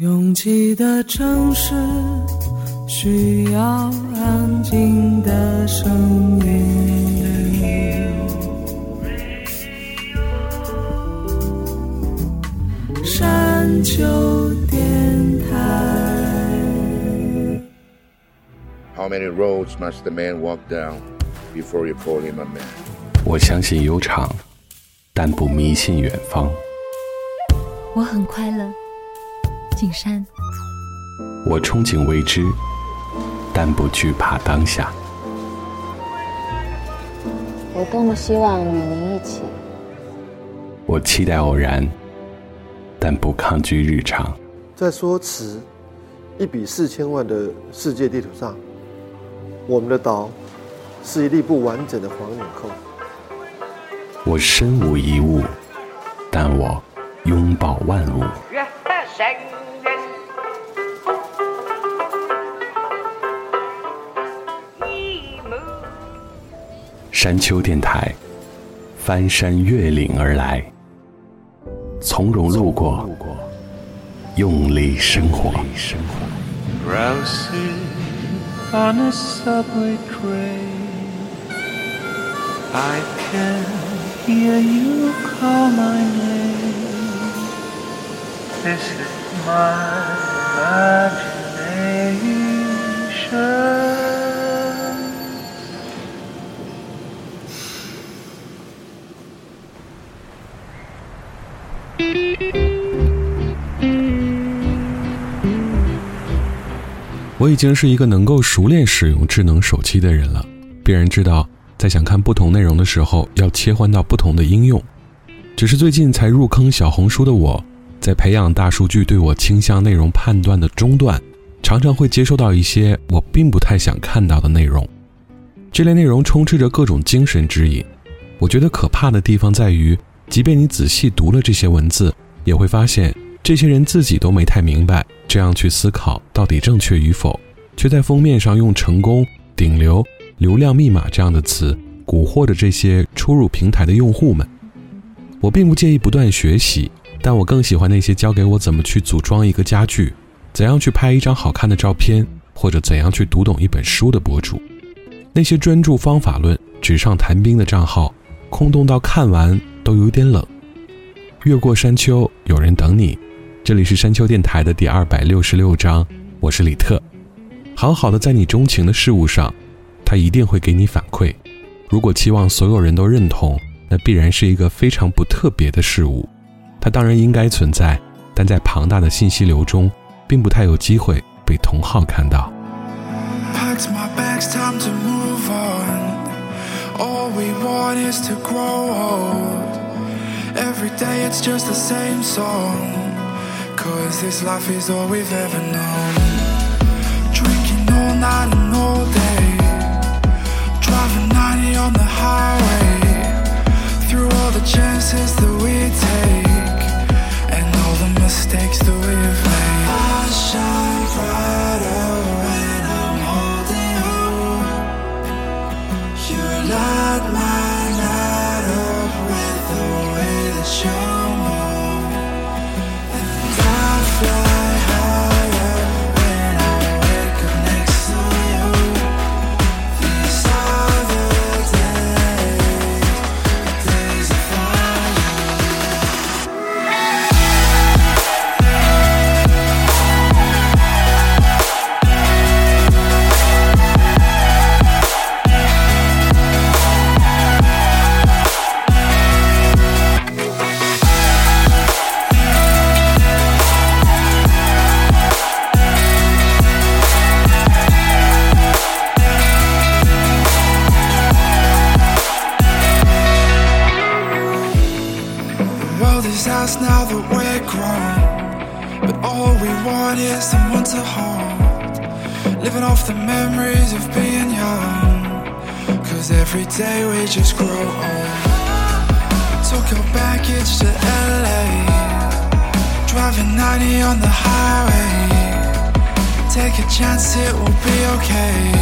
拥挤的城市需要安静的声音，山丘电台。 How many roads must the man walk down before you call him a man? 我相信悠长，但不迷信远方。我很快乐，景山。我憧憬未知，但不惧怕当下。我多么希望与您一起。我期待偶然，但不抗拒日常。在说辞1:4000万的世界地图上，我们的岛是一粒不完整的黄纽扣。我身无一物，但我拥抱万物。山丘电台，翻山越岭而来，从容路过，用力生活。Hear you call my name. This is my imagination. 我已经是一个能够熟练使用智能手机的人了，别人知道在想看不同内容的时候要切换到不同的应用，只是最近才入坑小红书的我，在培养大数据对我倾向内容判断的中段，常常会接收到一些我并不太想看到的内容。这类内容充斥着各种精神指引，我觉得可怕的地方在于，即便你仔细读了这些文字，也会发现这些人自己都没太明白这样去思考到底正确与否，却在封面上用成功、顶流、流量密码这样的词蛊惑着这些初入平台的用户们。我并不介意不断学习，但我更喜欢那些教给我怎么去组装一个家具，怎样去拍一张好看的照片，或者怎样去读懂一本书的博主。那些专注方法论、纸上谈兵的账号，空洞到看完都有点冷。越过山丘，有人等你。这里是山丘电台的第266章，我是李特。好好的在你钟情的事物上，他一定会给你反馈。如果期望所有人都认同，那必然是一个非常不特别的事物。它当然应该存在，但在庞大的信息流中，并不太有机会被同好看到。Driving 90 on the highway, through all the chances that we take, and all the mistakes that we've made. I shine brighter when I'm holding you. You light my light up with the way that you move, and I fly higher when I wake up next to you. Now that we're grown, but all we want is someone to hold, living off the memories of being young, cause every day we just grow old. Took our baggage to LA, driving 90 on the highway, take a chance it will be okay,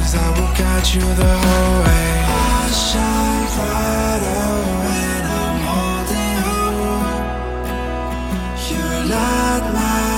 cause I will guide you the whole way. I shine brighter when I'm holding you. Light my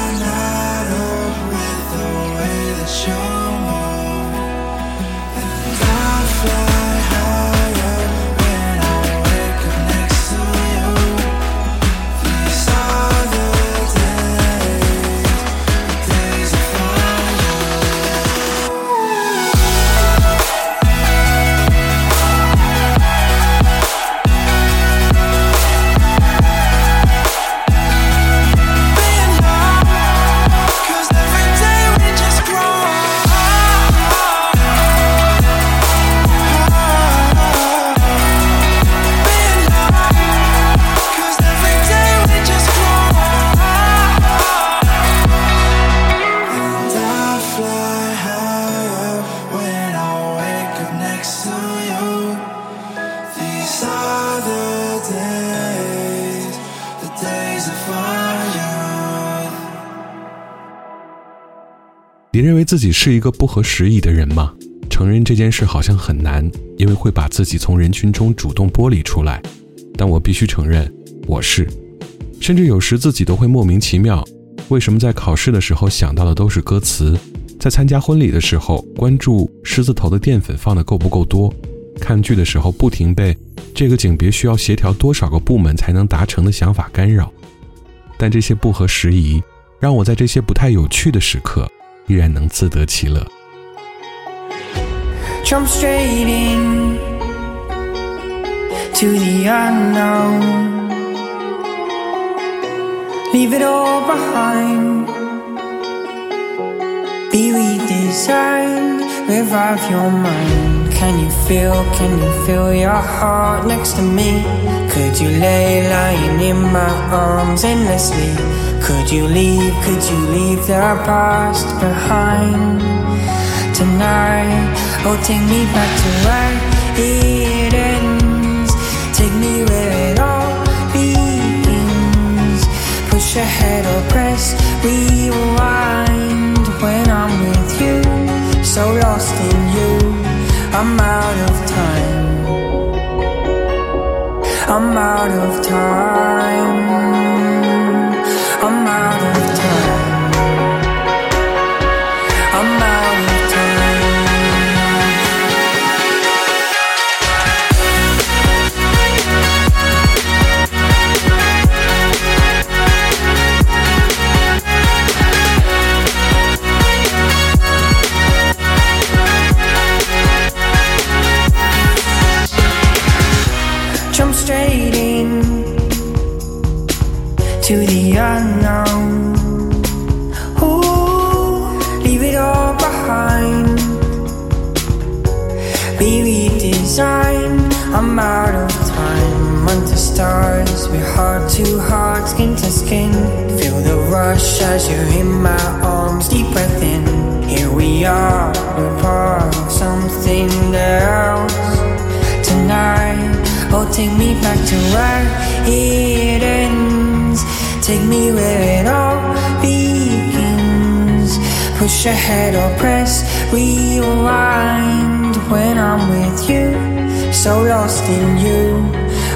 你认为自己是一个不合时宜的人吗？承认这件事好像很难，因为会把自己从人群中主动剥离出来。但我必须承认，我是。甚至有时自己都会莫名其妙，为什么在考试的时候想到的都是歌词，在参加婚礼的时候关注狮子头的淀粉放的够不够多，看剧的时候不停被这个景别需要协调多少个部门才能达成的想法干扰。但这些不合时宜，让我在这些不太有趣的时刻依然能自得其乐。 Jump straight in to the unknown, leave it all behind, be redesigned, revive your mind. Can you feel your heart next to me? Could you lay lying in my arms endlessly?Could you leave the past behind tonight? Oh, take me back to where it ends. Take me where it all begins. Push ahead or press rewind when I'm with you. So lost in you, I'm out of time. I'm out of time.I'm out of time. I'm out of time. Jump straight in to the unknown. Ooh, leave it all behind. Be redesigned. I'm out of time. Under stars, we're heart to heart, skin to skin. Feel the rush as you're in my arms, deep breath in. Here we are, we're part of something else. Tonight, oh, take me back to where it ends.Take me where it all begins. Push ahead or press rewind when I'm with you. So lost in you,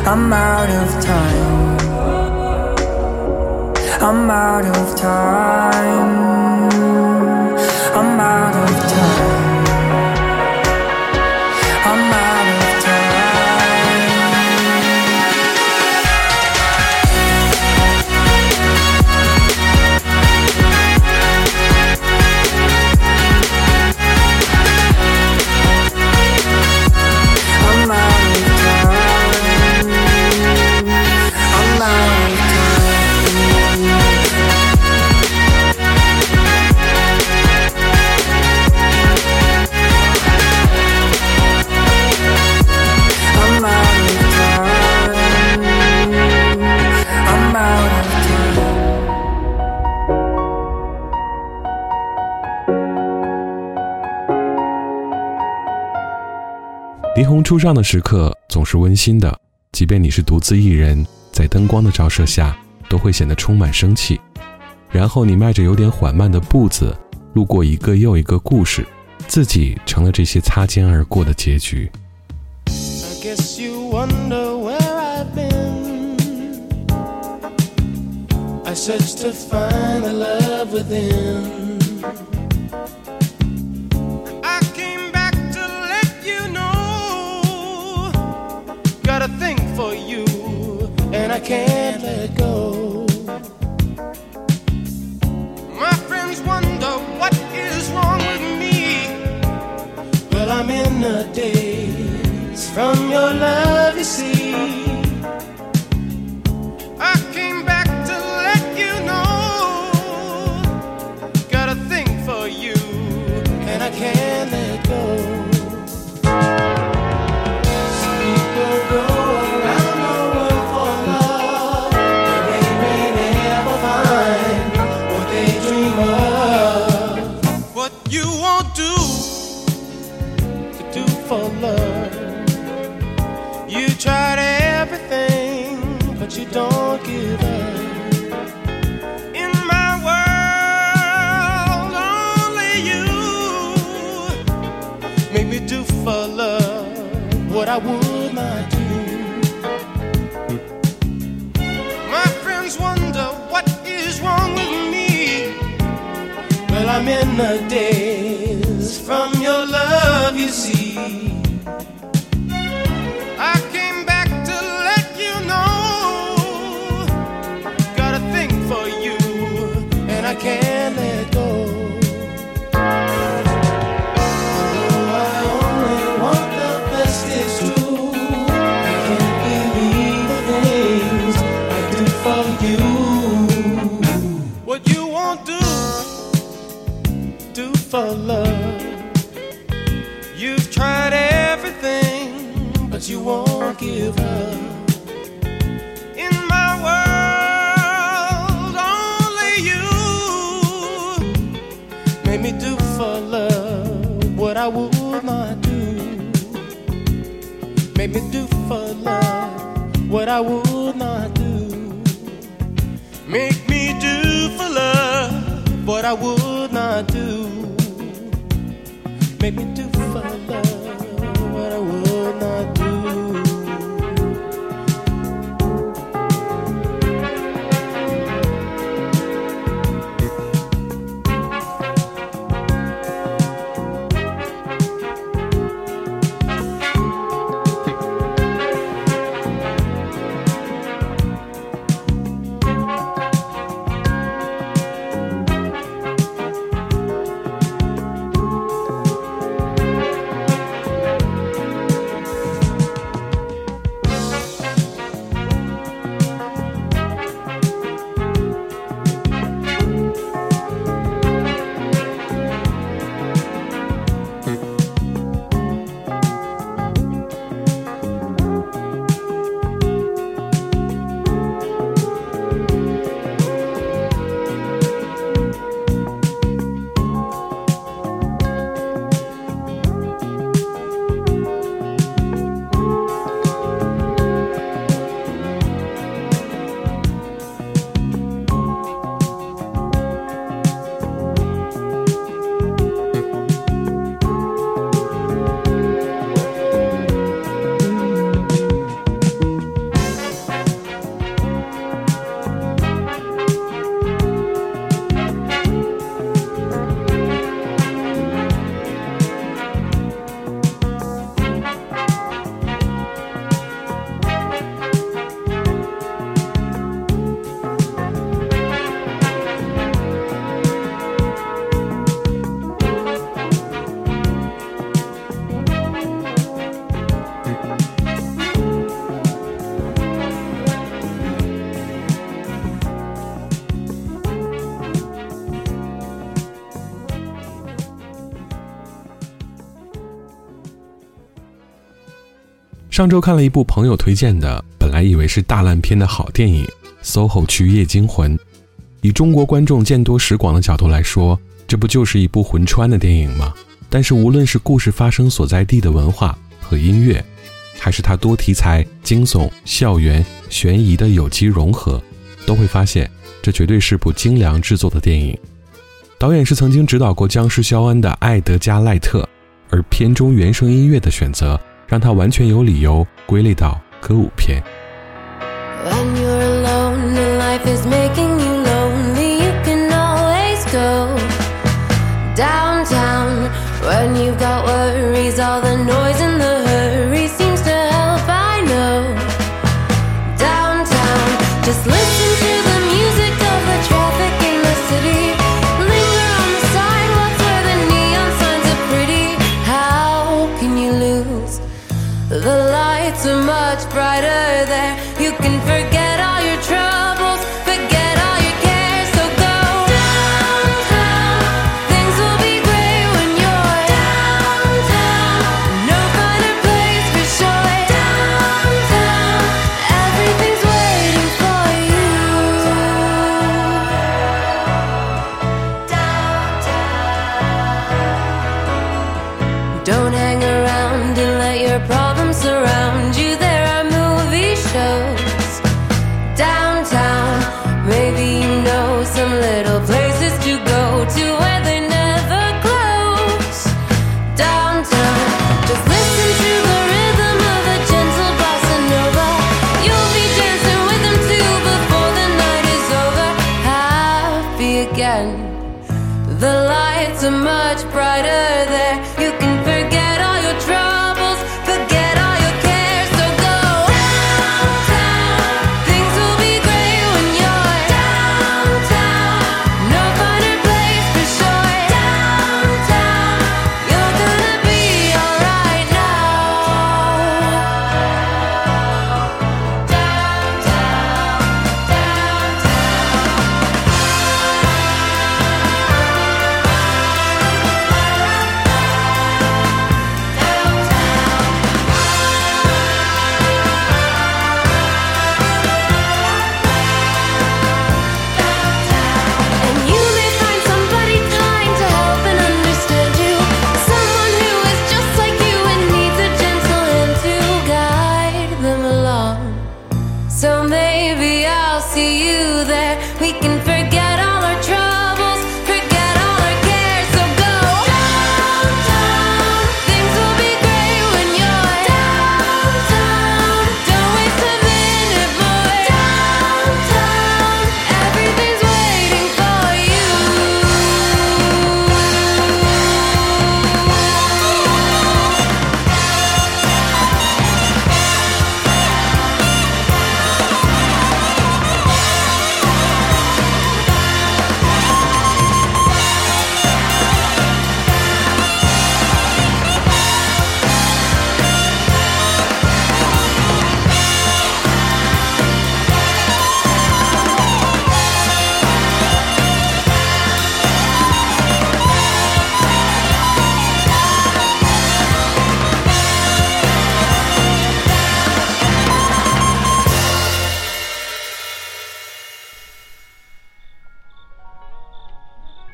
I'm out of time. I'm out of time. I'm out of time.霓虹初上的时刻总是温馨的，即便你是独自一人，在灯光的照射下都会显得充满生气。然后你迈着有点缓慢的步子，路过一个又一个故事，自己成了这些擦肩而过的结局。 I guess you wonder where I've been. I searched to find the love within. Got a thing for you, and I can't let go. My friends wonder what is wrong with me. Well, I'm in a daze from your love, you see. I came back to let you know. Got a thing for you, and I can't let go.For love, you tried everything, but you don't give up. In my world, only you what I would not do. My friends wonder what is wrong with me. Well, I'm in the daze from your love, you see. I came back to let you know, got a thing for you, and I can't let go.For love, you've tried everything, but you won't give up. In my world, only you made me do for love what I would not do. Made me do for love what I would not do. Make me do for love what I would not do.Make me do for love what I would not do.上周看了一部朋友推荐的，本来以为是大烂片的好电影《SOHO 区夜惊魂》。以中国观众见多识广的角度来说，这不就是一部魂穿的电影吗？但是无论是故事发生所在地的文化和音乐，还是它多题材、惊悚、校园、悬疑的有机融合，都会发现这绝对是部精良制作的电影。导演是曾经指导过僵尸肖恩的艾德加·赖特，而片中原声音乐的选择让他完全有理由归类到歌舞片。 When you're alone and life is making you lonely, you can always go downtown. When you've got worries, all the noise and the hurry seems to help, I know. Downtown, just listen to the music of the traffic in the city. Linger on the sidewalks where the neon signs are pretty. How can you lose?The lights are much brighter there. You can forget all your troubles, forget all your cares. So go downtown, things will be great when you're downtown. No happy again. The lights are much brighter there. You can forget all your troubles, forget all your cares. So go downtown, things will be great when you're downtown. No finer place for sure. Downtown, you're gonna be alright now. And you may find somebody kind to help and understand you. Someone who is just like you and needs a gentle hand to guide them along. So maybe I'll see you there. We can forget all our troubles, forget all our cares. So go downtown, things will be great when you're downtown. Don't waste a minute more. Downtown, everything's waiting for you.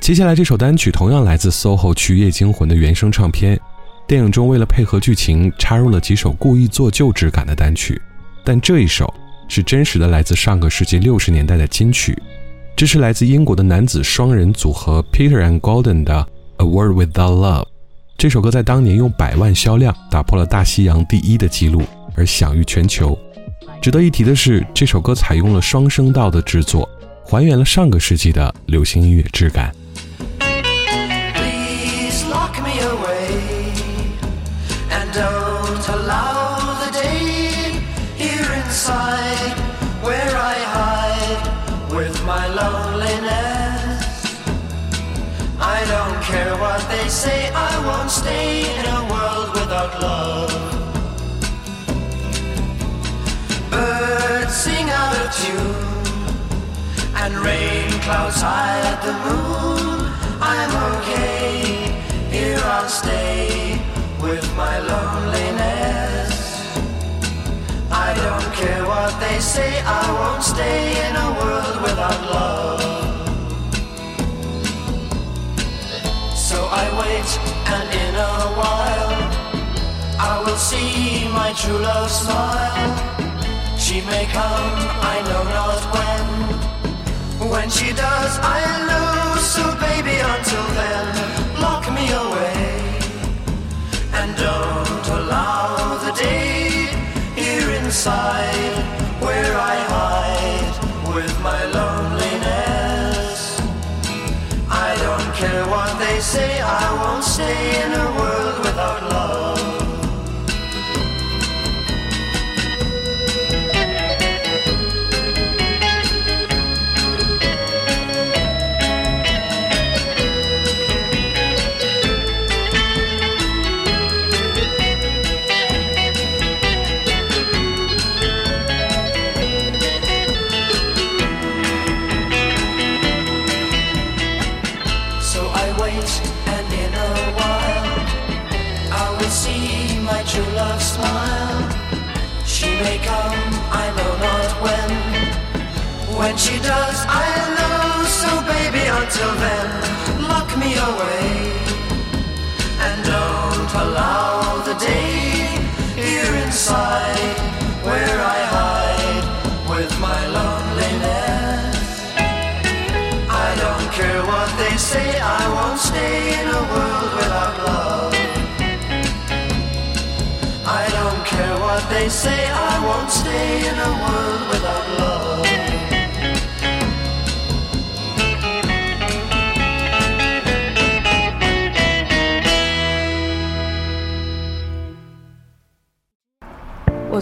接下来这首单曲同样来自 SOHO 区夜惊魂的原声唱片。电影中为了配合剧情插入了几首故意做旧质感的单曲，但这一首是真实的来自上个世纪60年代的金曲。这是来自英国的男子双人组合 Peter and Gordon 的 A World Without Love。 这首歌在当年用1,000,000销量打破了大西洋第一的记录，而享誉全球。值得一提的是，这首歌采用了双声道的制作，还原了上个世纪的流行音乐质感。Please lock me away and don't allow the day here inside where I hide with my loneliness. I don't care what they say, I won't stay in a world without love. Birds sing out of tune and rain clouds hide the moon. I'm okay, here I'll stay with my loneliness. I don't care what they say, I won't stay in a world without love. So I wait, and in a while I will see my true love smile. She may come, I know not when. When she does, I'll lose. So baby, until then, lock me away and don't allow the day here inside where I hide with my loneliness. I don't care what they say, I won't stay in a world without love. When she does, I know. So baby, until then, lock me away and don't allow the day here inside where I hide with my loneliness. I don't care what they say, I won't stay in a world without love. I don't care what they say, I won't stay in a world without love. 我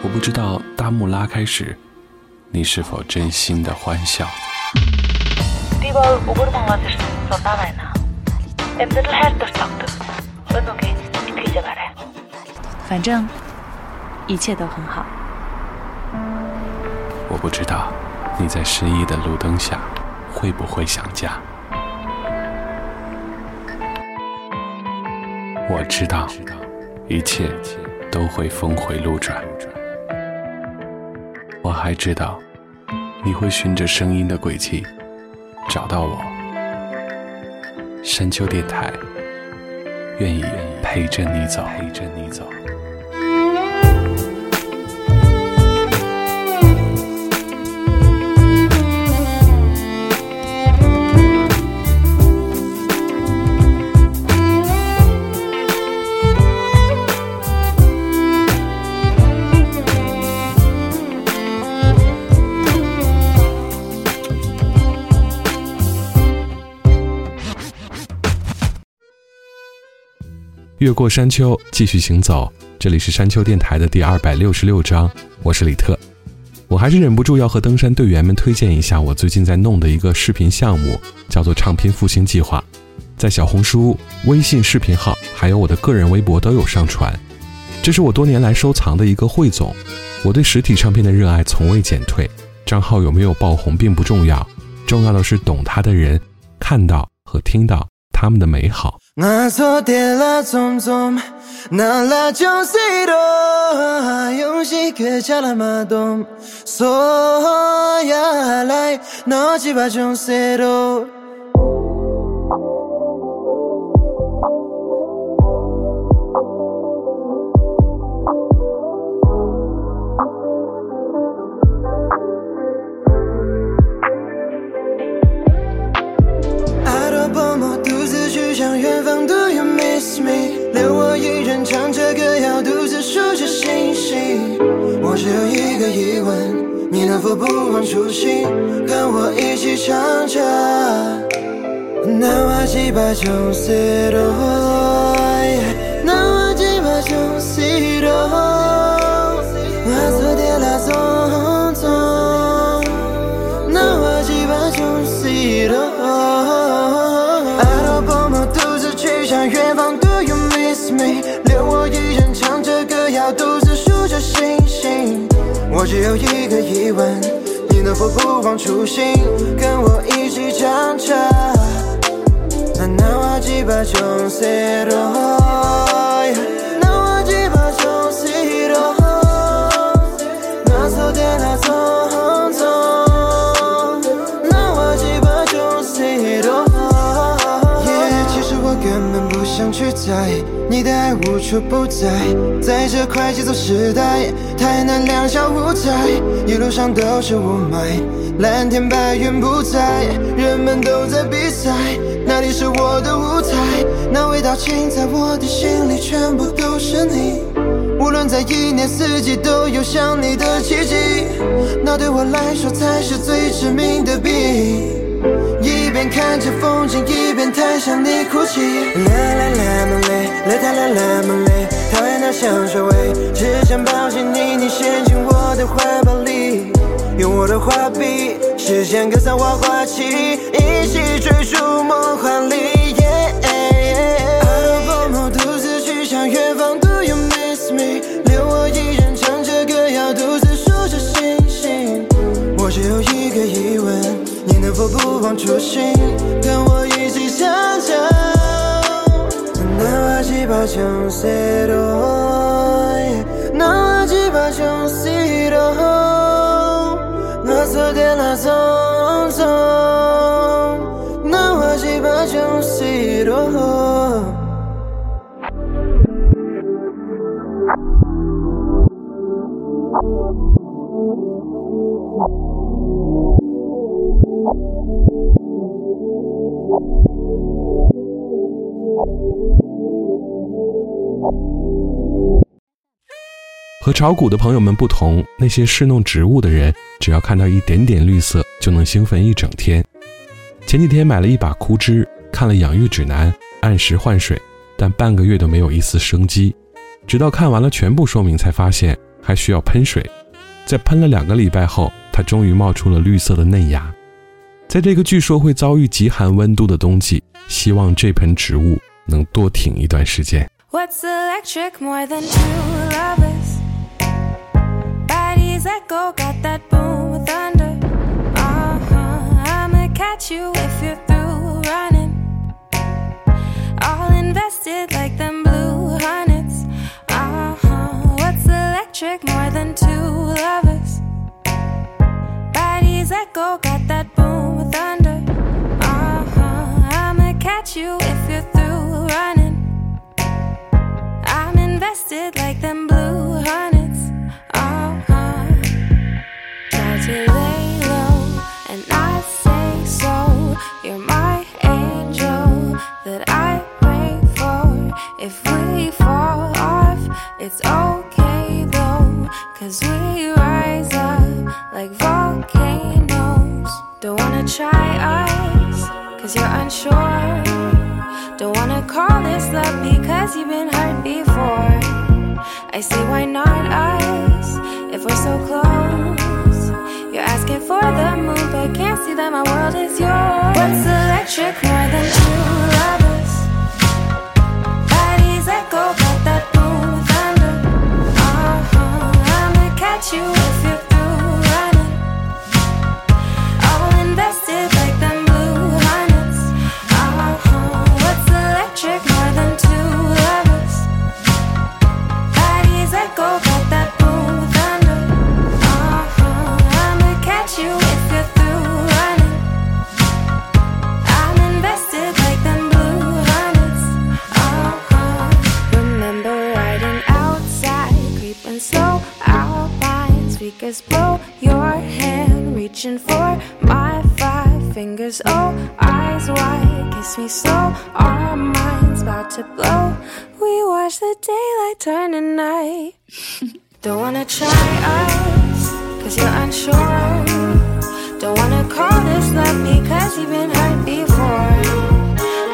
我不知道大幕拉开时你是否真心的欢笑。反正一切都很好。我不知道你在失意的路灯下会不会想家。我知道一切都会峰回路转。我还知道你会循着声音的轨迹找到我。山丘电台愿意陪着你走，陪着你走。越过山丘继续行走，这里是山丘电台的第266章，我是李特。我还是忍不住要和登山队员们推荐一下我最近在弄的一个视频项目，叫做唱片复兴计划。在小红书、微信视频号还有我的个人微博都有上传。这是我多年来收藏的一个汇总，我对实体唱片的热爱从未减退，账号有没有爆红并不重要，重要的是懂它的人看到和听到他们的美好。唱着歌谣，独自数着星星。我只有一个疑问，你能否不忘初心，跟我一起唱着南无几百种西多，南无几百种西多，阿苏迭拉松松，南无几百种西多。阿罗波莫独自去向远方。留我一人唱着歌谣，独自数着星星。我只有一个疑问，你能否不忘初心，跟我一起唱着那瓦吉巴琼西多，那瓦吉巴琼西多，那首电台匆匆，那瓦吉巴琼西多。其实我根本不想去在意你的爱无处不在，在这快节奏时代太难两小无猜，一路上都是雾霾，蓝天白云不在，人们都在比赛，哪里是我的舞台，那味道浸在我的心里，全部都是你。无论在一年四季都有想你的奇迹，那对我来说才是最致命的病。一边看着风景，一边太想你哭泣。啦啦啦梦泪，啦啦啦啦梦泪，讨厌那香水味，只想抱紧你，你陷进我的怀抱里，用我的画笔实现个散花花期，一起追逐梦幻里。阿罗波莫独自去向远方 ，Do you miss me？ 留我一人唱着歌谣，独自。不忘初心，跟我一起想象那几把枪谁都那几把枪谁都那昨天那种种那几把枪谁都和炒股的朋友们不同，那些侍弄植物的人只要看到一点点绿色就能兴奋一整天。前几天买了一把枯枝，看了养育指南，按时换水，但半个月都没有一丝生机，直到看完了全部说明才发现还需要喷水。在喷了2个礼拜后，它终于冒出了绿色的嫩芽。在这个据说会遭遇极寒温度的冬季，希望这盆植物能多挺一段时间。What's electric more than two lovers? Bodies that go got that boom thunder. I'ma catch you if you're through running. All invested like them blue hornets. What's electric more than two lovers? Bodies that go got that boom thunder. I'ma catch you if you're through running.Invested like them blue hornets. Try to lay low and I say so. You're my angel that I wait for. If we fall off, it's okay though, cause we rise up like volcanoes. Don't wanna try us, cause you're unsure. Don't wanna call this love because you've been hurt before. I say why not us if we're so close. You're asking for the moon but can't see that my world is yours. What's electric more than two lovers? Bodies that go but that boom thunder. I'ma catch you if you're through running. All invested like them blue hornets. What's electric more than two lovers? Bodies that go but that boom thunder. I'ma catch you if you're through running. I'm invested like them blue hornets. Remember riding outside, creeping slow alpine speakers blow your hand, reaching for my five fingers. Oh, eyes wide, kiss me slow. Our minds about to blow. We watch the daylight turn to night. Don't wanna try us, cause you're unsure. Don't wanna call this love because you've been hurt before.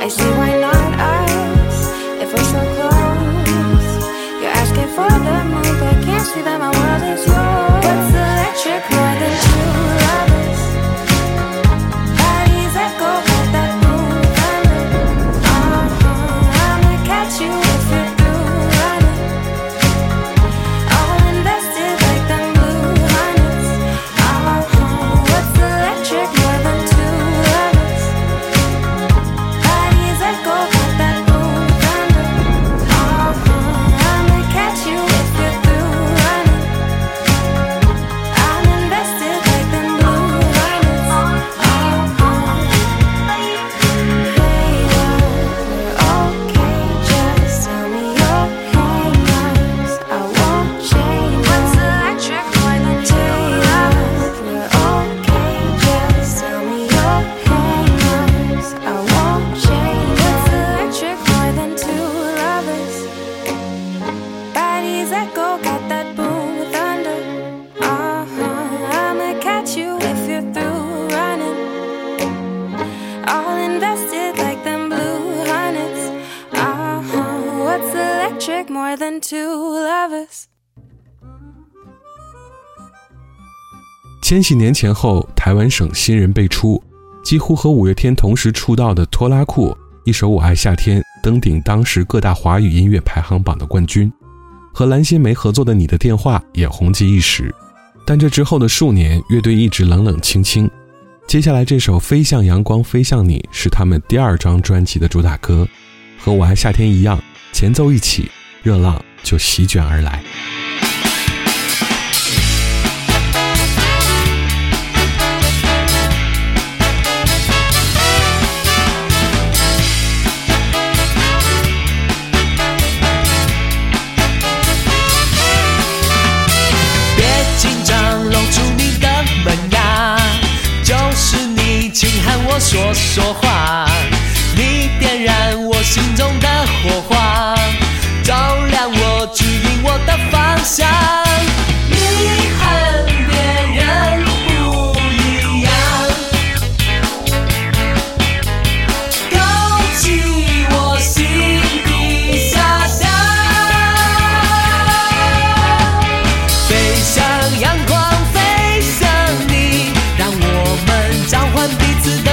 I say why not us if we're so close. You're asking for the moon but can't see that my world is yours. What's electric more than two lovers? More than two lovers. 千禧年前后，台湾省新人辈出，几乎和五月天同时出道的拖拉库，一首《我爱夏天》登顶当时各大华语音乐排行榜的冠军，和蓝心湄合作的《你的电话》也红极一时。但这之后的数年，乐队一直冷冷清清。接下来这首《飞向阳光飞向你》是他们第二张专辑的主打歌，和我爱夏天一样，前奏一起，热浪就席卷而来。说说话，你点燃我心中的火花，照亮我，指引我的方向。你和别人不一样，勾起我心底遐想。飞向阳光，飞向你，让我们交换彼此的。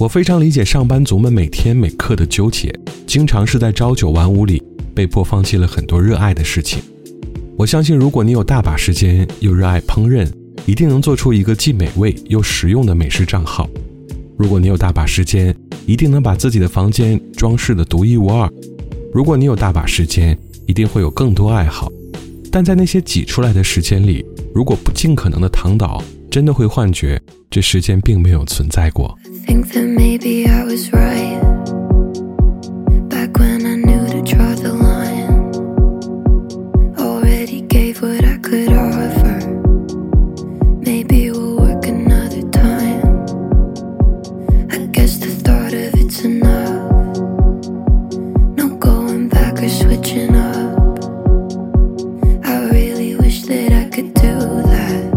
我非常理解上班族们每天每刻的纠结，经常是在朝九晚五里被迫放弃了很多热爱的事情。我相信如果你有大把时间又热爱烹饪，一定能做出一个既美味又实用的美食账号。如果你有大把时间，一定能把自己的房间装饰得独一无二。如果你有大把时间，一定会有更多爱好。但在那些挤出来的时间里，如果不尽可能的躺倒，真的会幻觉这时间并没有存在过。Think that maybe I was right back when I knew to draw the line. Already gave what I could offer. Maybe we'll work another time. I guess the thought of it's enough. No going back or switching up. I really wish that I could do that.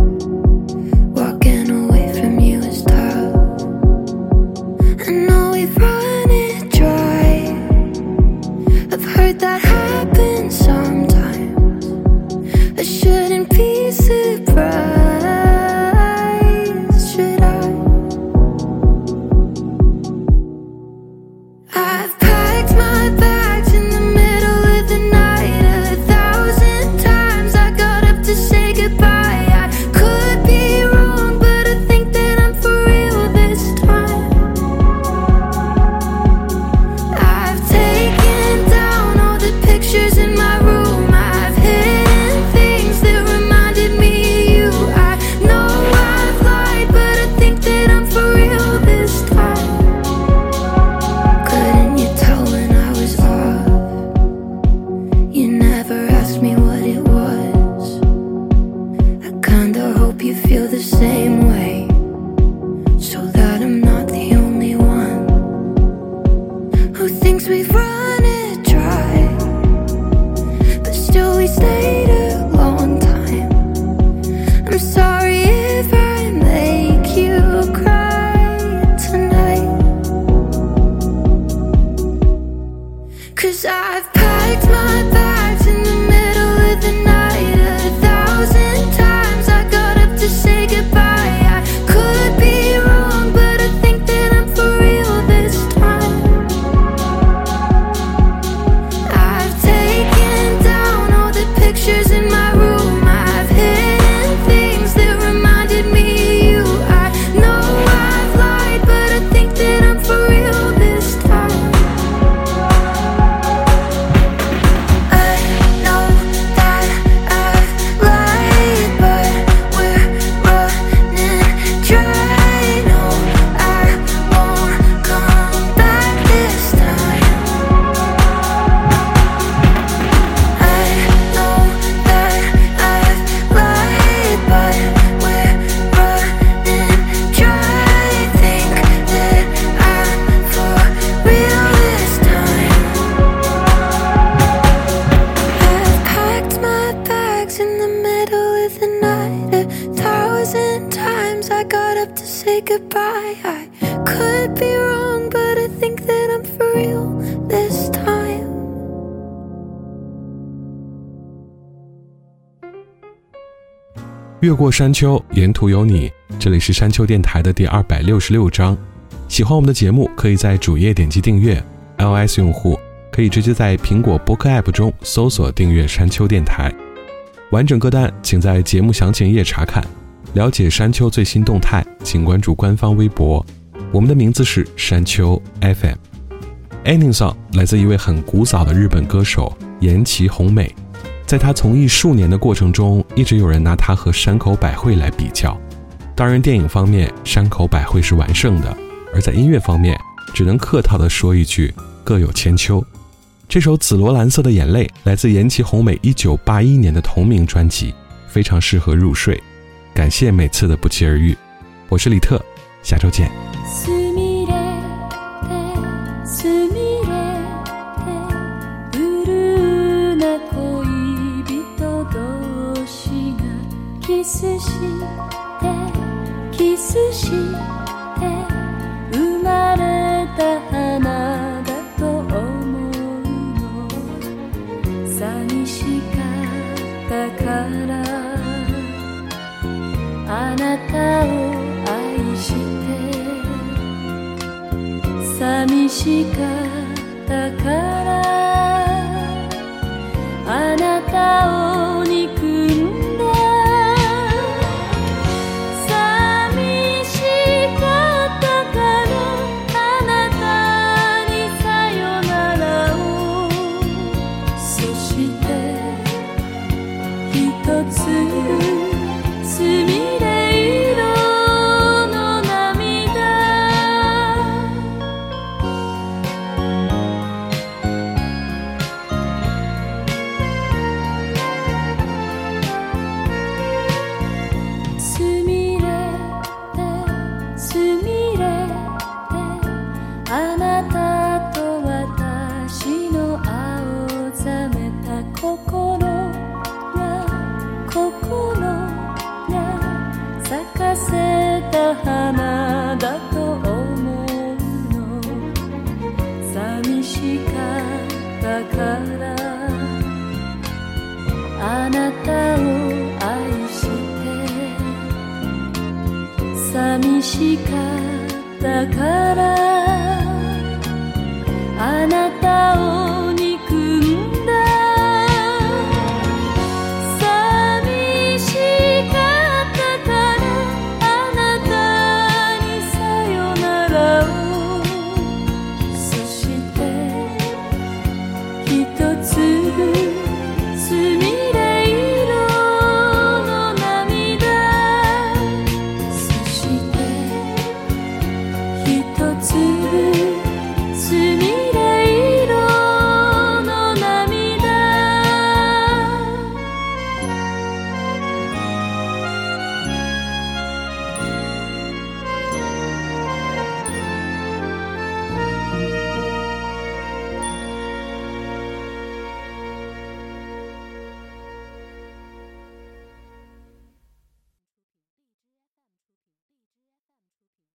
Walking away from you is tough.I know we've run it dry. I've heard that happen sometimes. I shouldn't be surprised, should I? same way, so that I'm not the only one who thinks we've run it dry, but still we stayed a long time. I'm sorry if I make you cry tonight, 'cause I've packed my bags in the middle of the night a thousand times.Say goodbye. I could be wrong, but I think that I'm for real this time. I've taken down all the pictures in my room. I've hidden things that reminded me of you. I know I've lied, but I think that I'm for real this time. I know that I've lied, but goodbye. I could be wrong, but I think that I'm for real this time. 越过山丘，沿途有你。这里是山丘电台的第266章。喜欢我们的节目，可以在主页点击订阅。iOS 用户可以直接在苹果播客 App 中搜索订阅山丘电台。完整歌单请在节目详情页查看。了解山丘最新动态，请关注官方微博，我们的名字是山丘 FM。 Ending Song 来自一位很古早的日本歌手岩崎宏美，在他从艺数年的过程中，一直有人拿他和山口百惠来比较。当然电影方面山口百惠是完胜的，而在音乐方面只能客套地说一句各有千秋。这首《紫罗兰色的眼泪》来自岩崎宏美1981年的同名专辑，非常适合入睡。感谢每次的不期而遇，我是李特，下周见。あなたを愛して寂しかったからあなたを憎んだ寂しかったからあなたにさよならをそして一つ罪あなたを愛して寂しかったから